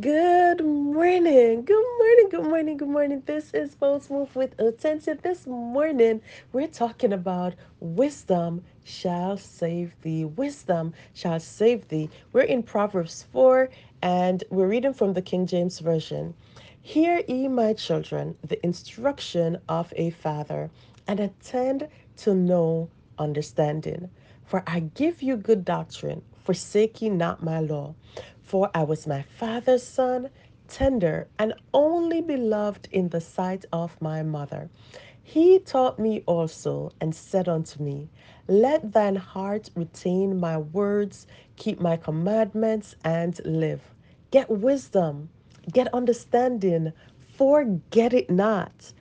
Good morning. Good morning. Good morning. Good morning. This is Bo Smooth with Attention. This morning, we're talking about wisdom shall save thee. Wisdom shall save thee. We're in Proverbs 4, and we're reading from the King James Version. Hear ye, my children, the instruction of a father, and attend to no understanding. For I give you good doctrine. Forsake ye not my law. For I was my father's son, tender and only beloved in the sight of my mother. He taught me also, and said unto me, Let thine heart retain my words, keep my commandments, and live. Get wisdom, get understanding, forget it not,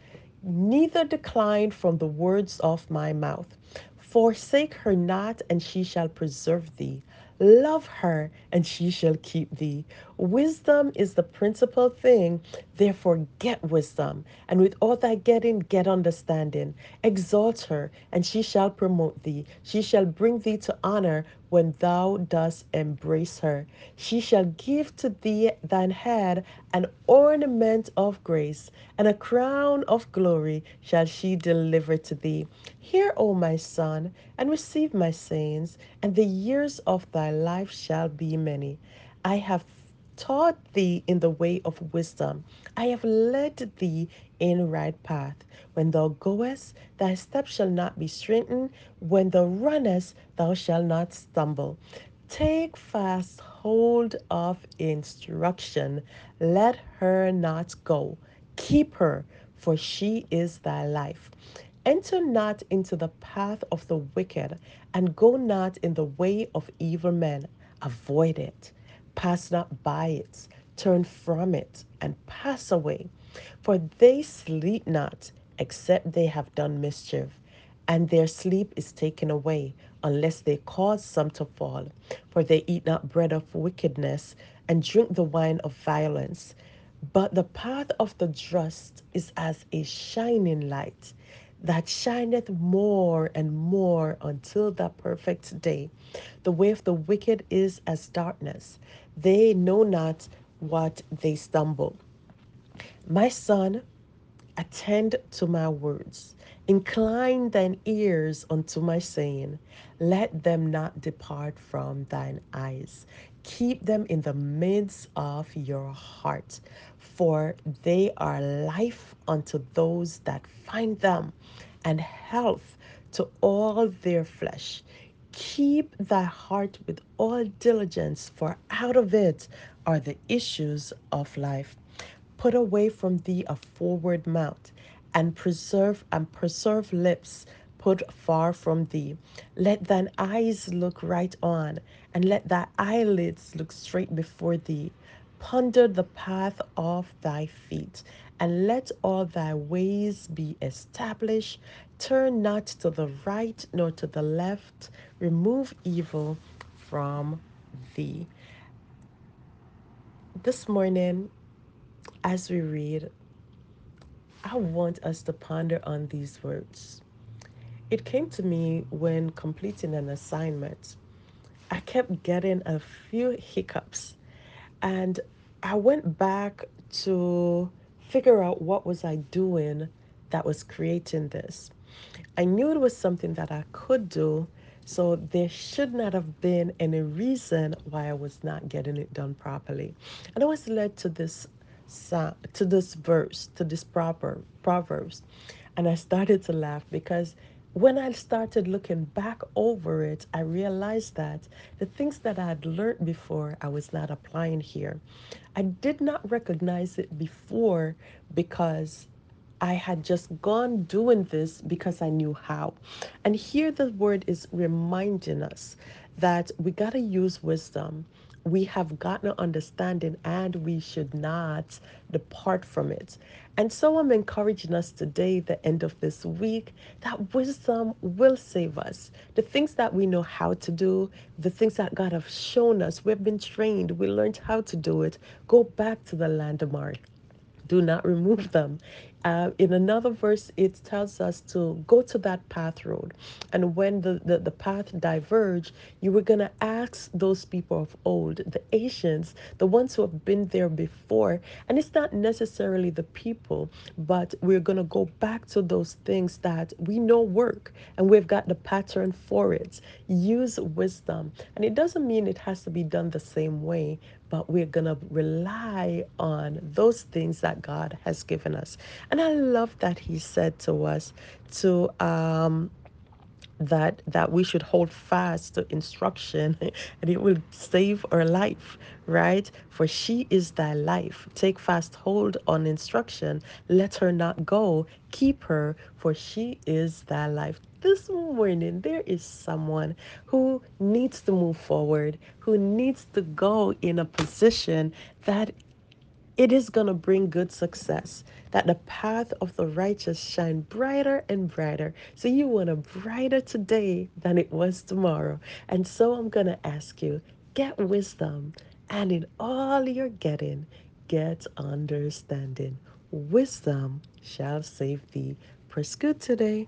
neither decline from the words of my mouth. Forsake her not, and she shall preserve thee. Love her, and she shall keep thee. Wisdom is the principal thing, therefore get wisdom, and with all thy getting, get understanding. Exalt her, and she shall promote thee. She shall bring thee to honor when thou dost embrace her. She shall give to thee thine head an ornament of grace, and a crown of glory shall she deliver to thee. Hear, O my son, and receive my sayings, and the years of thy life shall be many. I have taught thee in the way of wisdom. I have led thee in right path. When thou goest, thy steps shall not be straitened. When thou runnest, thou shalt not stumble. Take fast hold of instruction. Let her not go. Keep her, for she is thy life. Enter not into the path of the wicked, and go not in the way of evil men. Avoid it. Pass not by it. Turn from it, and pass away. For they sleep not, except they have done mischief, and their sleep is taken away, unless they cause some to fall. For they eat not bread of wickedness, and drink the wine of violence. But the path of the just is as a shining light, that shineth more and more until the perfect day. The way of the wicked is as darkness. They know not what they stumble. My son, attend to my words. Incline thine ears unto my saying. Let them not depart from thine eyes. Keep them in the midst of your heart, for they are life unto those that find them, and health to all their flesh. Keep thy heart with all diligence, for out of it are the issues of life. Put away from thee a forward mouth, and preserve lips put far from thee. Let thine eyes look right on, and let thy eyelids look straight before thee. Ponder the path of thy feet, and let all thy ways be established. Turn not to the right nor to the left. Remove evil from thee. This morning, as we read, I want us to ponder on these words. It came to me when completing an assignment. I kept getting a few hiccups, and I went back to figure out what was I doing that was creating this. I knew it was something that I could do, so there should not have been any reason why I was not getting it done properly. And I was led to this Proverbs, and I started to laugh, because when I started looking back over it, I realized that the things that I had learned before, I was not applying here. I did not recognize it before, because I had just gone doing this because I knew how. And here the word is reminding us that we got to use wisdom. We have gotten an understanding, and we should not depart from it. And so I'm encouraging us today, the end of this week, that wisdom will save us. The things that we know how to do, the things that God has shown us, we've been trained, we learned how to do it. Go back to the landmark. do not remove them. In another verse, it tells us to go to that path road. And when the path diverge, you were going to ask those people of old, the ancients, the ones who have been there before. And it's not necessarily the people, but we're going to go back to those things that we know work and we've got the pattern for it. Use wisdom. And it doesn't mean it has to be done the same way, but we're going to rely on those things that God has given us. And I love that he said to us to that we should hold fast to instruction and it will save our life, right? For she is thy life. Take fast hold on instruction. Let her not go. Keep her, for she is thy life. This morning, there is someone who needs to move forward, who needs to go in a position that it is going to bring good success, that the path of the righteous shine brighter and brighter. So you want a brighter today than it was tomorrow. And so I'm going to ask you, get wisdom, and in all you're getting, get understanding. Wisdom shall save thee. Press good today.